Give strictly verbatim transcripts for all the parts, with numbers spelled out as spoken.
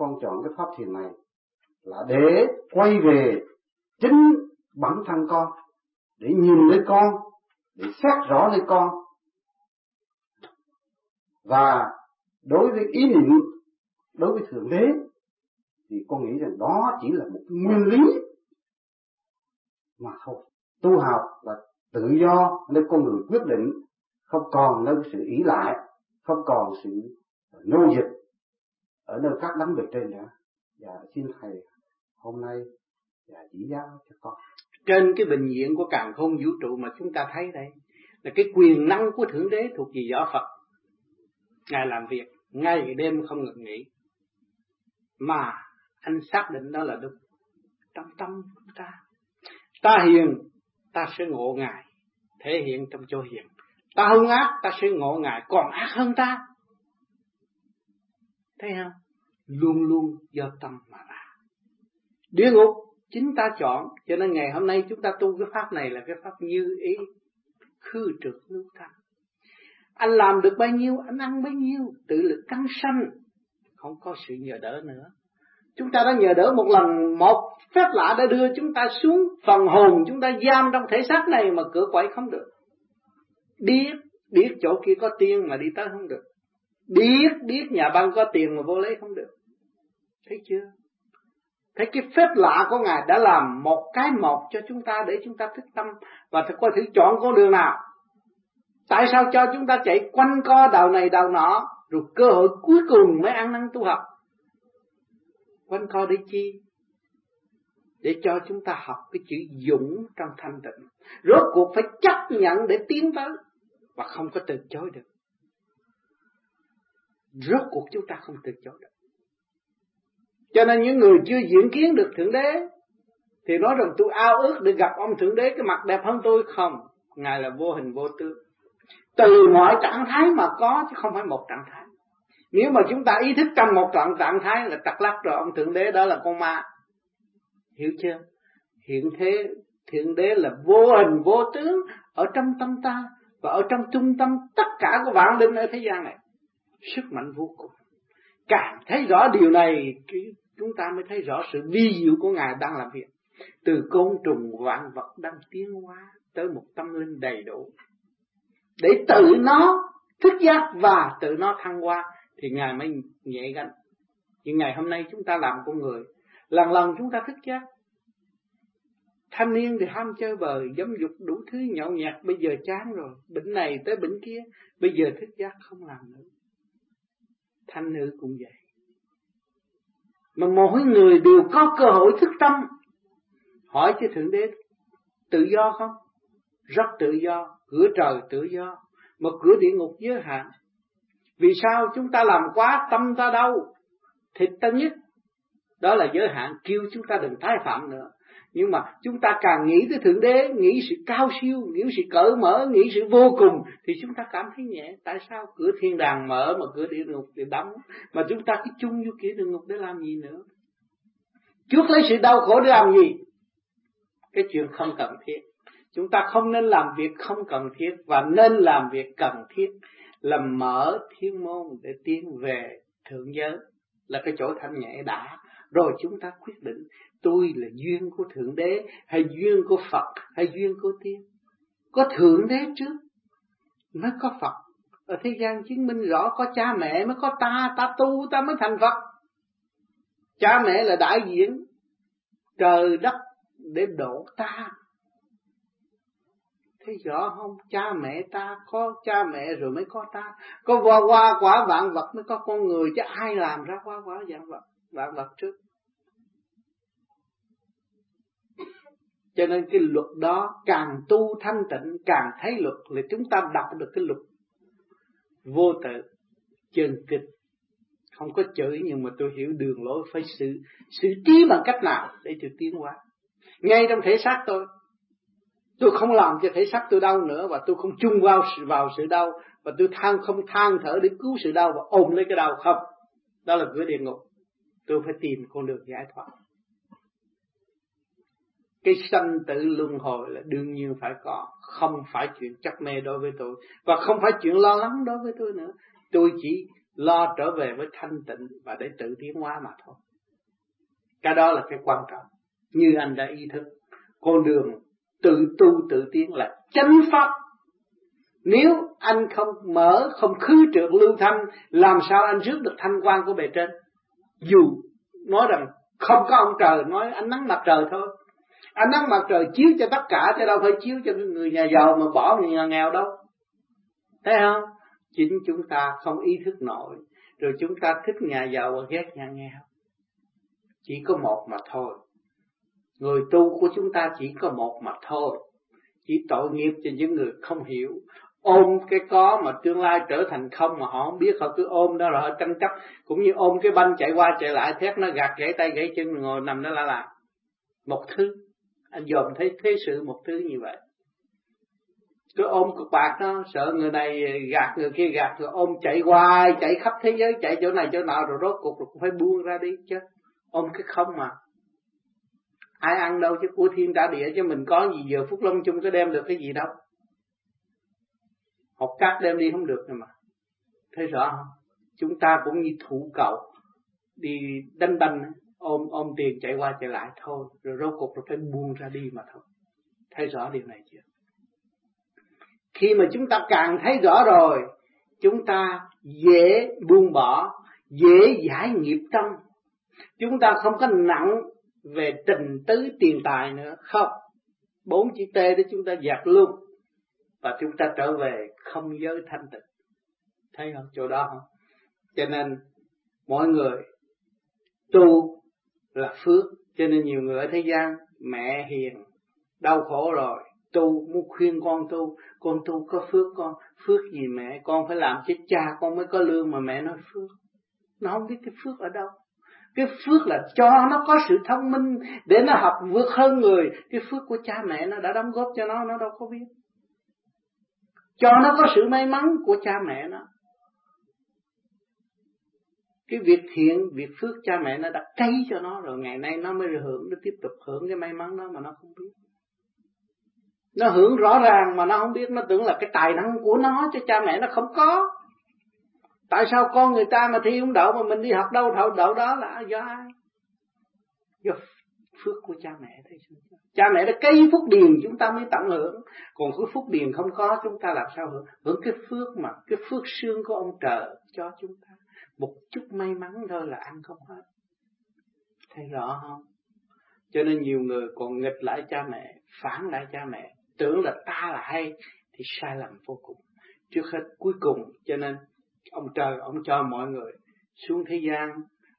con chọn cái pháp thiền này là để quay về chính bản thân con, để nhìn lấy con, để xét rõ lấy con. Và đối với ý niệm, đối với Thượng Đế, thì con nghĩ rằng đó chỉ là một nguyên lý mà thôi. Tu học là tự do, nên con người quyết định, không còn nơi sự ỷ lại, không còn sự nô dịch ở nơi các đấng bề trên nữa. Và xin Thầy hôm nay và chỉ giáo cho con. Trên cái bình diện của càn khôn vũ trụ mà chúng ta thấy đây là cái quyền năng của Thượng Đế thuộc về Võ Phật. Ngài làm việc ngay ngày đêm không ngừng nghỉ, mà anh xác định đó là đúng. Trong tâm của ta, ta hiền, ta sẽ ngộ Ngài, thể hiện trong chỗ hiền. Ta hung ác, ta sẽ ngộ Ngài còn ác hơn ta. Thấy không? Luôn luôn do tâm mà ra. Địa ngục chính ta chọn, cho nên ngày hôm nay chúng ta tu cái pháp này là cái pháp như ý, khư trực lưu thanh. Anh làm được bao nhiêu, anh ăn bấy nhiêu, tự lực căng sanh, không có sự nhờ đỡ nữa. Chúng ta đã nhờ đỡ một lần, một phép lạ đã đưa chúng ta xuống phần hồn, chúng ta giam trong thể xác này mà cửa quậy không được. Biết, biết chỗ kia có tiên mà đi tới không được. Biết, biết nhà băng có tiền mà vô lấy không được. Thấy chưa? Thấy cái phép lạ của Ngài đã làm một cái một cho chúng ta để chúng ta thức tâm và thực coi thử chọn con đường nào. Tại sao cho chúng ta chạy quanh co đào này đào nọ, rồi cơ hội cuối cùng mới ăn năn tu học? Quanh co để chi? Để cho chúng ta học cái chữ dũng trong thanh tịnh. Rốt cuộc phải chấp nhận để tiến tới, và không có từ chối được. Rốt cuộc chúng ta không từ chối được. Cho nên những người chưa diễn kiến được Thượng Đế thì nói rằng tôi ao ước được gặp ông Thượng Đế, cái mặt đẹp hơn tôi. Không, Ngài là vô hình vô tướng, từ mọi trạng thái mà có, chứ không phải một trạng thái. Nếu mà chúng ta ý thức trong một trạng, trạng thái là trật lắc rồi, ông Thượng Đế đó là con ma. Hiểu chưa? Hiện thế Thượng Đế là vô hình vô tướng ở trong tâm ta và ở trong trung tâm tất cả của vạn linh ở thế gian này. Sức mạnh vô cùng. Càng thấy rõ điều này, chúng ta mới thấy rõ sự vi diệu của Ngài đang làm việc. Từ côn trùng vạn vật đang tiến hóa tới một tâm linh đầy đủ, để tự nó thức giác và tự nó thăng hoa, thì Ngài mới nhẹ gánh. Nhưng ngày hôm nay chúng ta làm con người, lần lần chúng ta thức giác. Thanh niên thì ham chơi bời, dâm dục đủ thứ nhậu nhạt, bây giờ chán rồi, bệnh này tới bệnh kia, bây giờ thức giác không làm nữa. Thanh nữ cũng vậy. Mà mỗi người đều có cơ hội thức tâm. Hỏi cho Thượng Đế tự do không? Rất tự do, cửa trời tự do, mà cửa địa ngục giới hạn. Vì sao chúng ta làm quá, tâm ta đau, thịt ta nhức? Đó là giới hạn, kêu chúng ta đừng tái phạm nữa. Nhưng mà chúng ta càng nghĩ tới Thượng Đế, nghĩ sự cao siêu, nghĩ sự cởi mở, nghĩ sự vô cùng, thì chúng ta cảm thấy nhẹ. Tại sao cửa thiên đàng mở mà cửa địa ngục thì đóng? Mà chúng ta cứ chung vô cửa địa ngục để làm gì nữa? Trước lấy sự đau khổ để làm gì? Cái chuyện không cần thiết. Chúng ta không nên làm việc không cần thiết, và nên làm việc cần thiết, là mở thiên môn để tiến về thượng giới, là cái chỗ thanh nhẹ đã. Rồi chúng ta quyết định tôi là duyên của Thượng Đế, hay duyên của Phật, hay duyên của Tiên. Có Thượng Đế trước mới có Phật. Ở thế gian chứng minh rõ, có cha mẹ mới có ta, ta tu ta mới thành Phật. Cha mẹ là đại diện trời đất để độ ta. Thấy rõ không? Cha mẹ ta, có cha mẹ rồi mới có ta. Có hoa hoa quả vạn vật mới có con người, chứ ai làm ra hoa quả vạn vật, vạn vật trước. Cho nên cái luật đó, càng tu thanh tịnh, càng thấy luật, là chúng ta đọc được cái luật vô tự, chân kịch. Không có chửi, nhưng mà tôi hiểu đường lối phải xử, xử trí bằng cách nào để tôi tiến hóa. Ngay trong thể xác tôi, tôi không làm cho thể xác tôi đau nữa, và tôi không chung vào, vào sự đau, và tôi than không than thở để cứu sự đau và ôm lấy cái đau không. Đó là cửa địa ngục. Tôi phải tìm con đường giải thoát. Cái sanh tử luân hồi là đương nhiên phải có, không phải chuyện chấp mê đối với tôi, và không phải chuyện lo lắng đối với tôi nữa. Tôi chỉ lo trở về với thanh tịnh và để tự tiến hóa mà thôi. Cái đó là cái quan trọng. Như anh đã ý thức, con đường tự tu tự tiến là chánh pháp. Nếu anh không mở, không khứ trượng lưu thanh, làm sao anh rước được thanh quan của bề trên? Dù nói rằng không có ông trời, nói ánh nắng mặt trời thôi. Ánh nắng mặt trời chiếu cho tất cả, chứ đâu phải chiếu cho người nhà giàu mà bỏ người nhà nghèo đâu. Thấy không? Chính chúng ta không ý thức nổi, rồi chúng ta thích nhà giàu và ghét nhà nghèo. Chỉ có một mà thôi. Người tu của chúng ta chỉ có một mà thôi. Chỉ tội nghiệp cho những người không hiểu, ôm cái có mà tương lai trở thành không mà họ không biết, họ cứ ôm đó rồi họ tranh chấp, cũng như ôm cái banh chạy qua chạy lại, thét nó gạt gãy tay gãy chân, ngồi nằm đó la la. Một thứ, anh dòm thấy thế sự một thứ như vậy. Cứ ôm cục bạc đó, sợ người này gạt người kia gạt, rồi ôm chạy hoài, chạy khắp thế giới, chạy chỗ này chỗ nọ, rồi rốt cuộc rồi cũng phải buông ra đi chứ. Ôm cái không mà. Ai ăn đâu chứ, của thiên trả địa chứ, mình có gì giờ Phúc Long chung có đem được cái gì đâu. Học cát đem đi không được nữa mà. Thấy rõ không? Chúng ta cũng như thủ cầu, đi đánh banh, ôm ôm tiền chạy qua chạy lại thôi, rồi rốt cuộc rồi phải buông ra đi mà thôi. Thấy rõ điều này chưa? Khi mà chúng ta càng thấy rõ rồi, chúng ta dễ buông bỏ, dễ giải nghiệp tâm. Chúng ta không có nặng về tình tứ tiền tài nữa, không. Bốn chữ T đó chúng ta dạt luôn. Và chúng ta trở về không giới thanh tịnh. Thấy không? Chỗ đó không? Cho nên mọi người tu là phước. Cho nên nhiều người ở thế gian, mẹ hiền, đau khổ rồi, tu muốn khuyên con tu, con tu có phước con, phước gì mẹ, con phải làm chết cha con mới có lương mà mẹ nói phước. Nó không biết cái phước ở đâu. Cái phước là cho nó có sự thông minh để nó học vượt hơn người. Cái phước của cha mẹ nó đã đóng góp cho nó, nó đâu có biết. Cho nó có sự may mắn của cha mẹ nó. Cái việc thiện, việc phước cha mẹ nó đã cấy cho nó rồi, ngày nay nó mới hưởng, nó tiếp tục hưởng cái may mắn đó mà nó không biết. Nó hưởng rõ ràng mà nó không biết, nó tưởng là cái tài năng của nó chứ cha mẹ nó không có. Tại sao con người ta mà thi không đậu mà mình đi học đâu đậu, đậu đó là do ai? Do phước của cha mẹ. Thấy chưa? Cha mẹ đã cấy phúc điền chúng ta mới tận hưởng. Còn cái phúc điền không có chúng ta làm sao hưởng? Hưởng cái phước mà, cái phước sương của ông trời cho chúng ta. Một chút may mắn thôi là ăn không hết. Thấy rõ không? Cho nên nhiều người còn nghịch lại cha mẹ, phản lại cha mẹ, tưởng là ta là hay, thì sai lầm vô cùng. Trước hết cuối cùng, cho nên ông trời ông cho mọi người xuống thế gian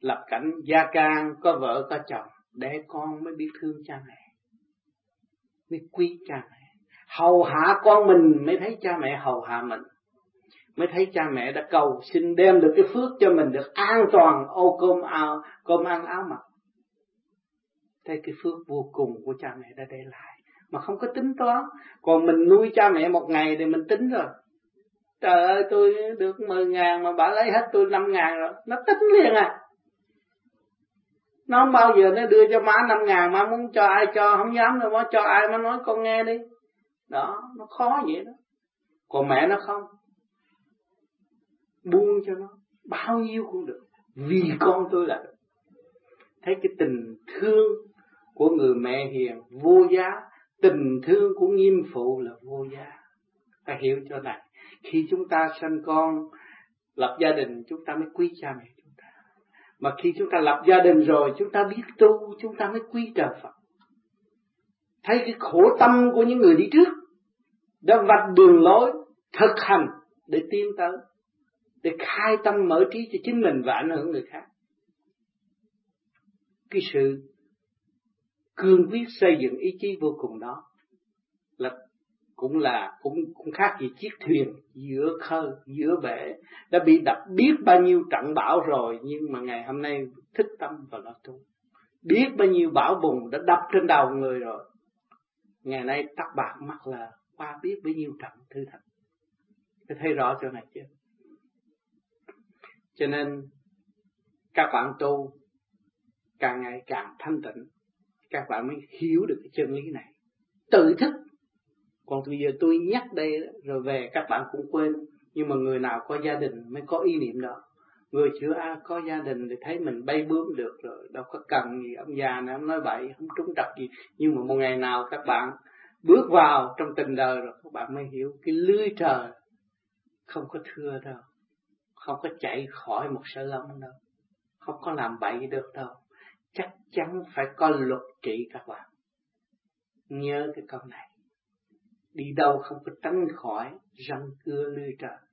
lập cảnh gia can, có vợ có chồng để con mới biết thương cha mẹ, mới quý cha mẹ, hầu hạ con mình, mới thấy cha mẹ hầu hạ mình, mới thấy cha mẹ đã cầu xin đem được cái phước cho mình được an toàn, ô cơm áo, cơm ăn áo mặc. Thấy cái phước vô cùng của cha mẹ đã để lại mà không có tính toán. Còn mình nuôi cha mẹ một ngày thì mình tính rồi, trời ơi tôi được mười ngàn mà bà lấy hết tôi năm ngàn rồi, nó tính liền à. Nó không bao giờ nó đưa cho má năm ngàn, má muốn cho ai cho, không dám đâu, má cho ai má nói con nghe đi. Đó, nó khó vậy đó. Còn mẹ nó không, buông cho nó, bao nhiêu cũng được, vì con tôi là được. Thấy cái tình thương của người mẹ hiền vô giá, tình thương của nghiêm phụ là vô giá. Ta hiểu cho này, khi chúng ta sanh con, lập gia đình chúng ta mới quý cha mẹ chúng ta. Mà khi chúng ta lập gia đình rồi, chúng ta biết tu, chúng ta mới quý trời Phật. Thấy cái khổ tâm của những người đi trước, đã vạch đường lối, thực hành để tiến tới, để khai tâm mở trí cho chính mình và ảnh hưởng người khác. Cái sự cương quyết xây dựng ý chí vô cùng đó là cũng là cũng cũng khác gì chiếc thuyền giữa khơi giữa bể đã bị đập biết bao nhiêu trận bão rồi, nhưng mà ngày hôm nay thức tâm và lo tu. Biết bao nhiêu bão bùng đã đập trên đầu người rồi, ngày nay tắt bạc mắt là qua biết bao nhiêu trận thử thách. Có thấy rõ chỗ này chưa? Cho nên các bạn tu càng ngày càng thanh tịnh, các bạn mới hiểu được cái chân lý này, tự thức. Còn bây giờ tôi nhắc đây rồi về các bạn cũng quên, nhưng mà người nào có gia đình mới có ý niệm đó. Người chưa có gia đình thì thấy mình bay bướm được rồi, đâu có cần gì ông già nữa, ông nói bậy, không trúng trật gì. Nhưng mà một ngày nào các bạn bước vào trong tình đời rồi, các bạn mới hiểu cái lưới trời không có thưa đâu, không có chạy khỏi một sợi lông đâu, không có làm bậy được đâu. Chắc chắn phải có luật trị các bạn. Nhớ cái câu này, đi đâu không có tránh khỏi răng cưa lưới trời.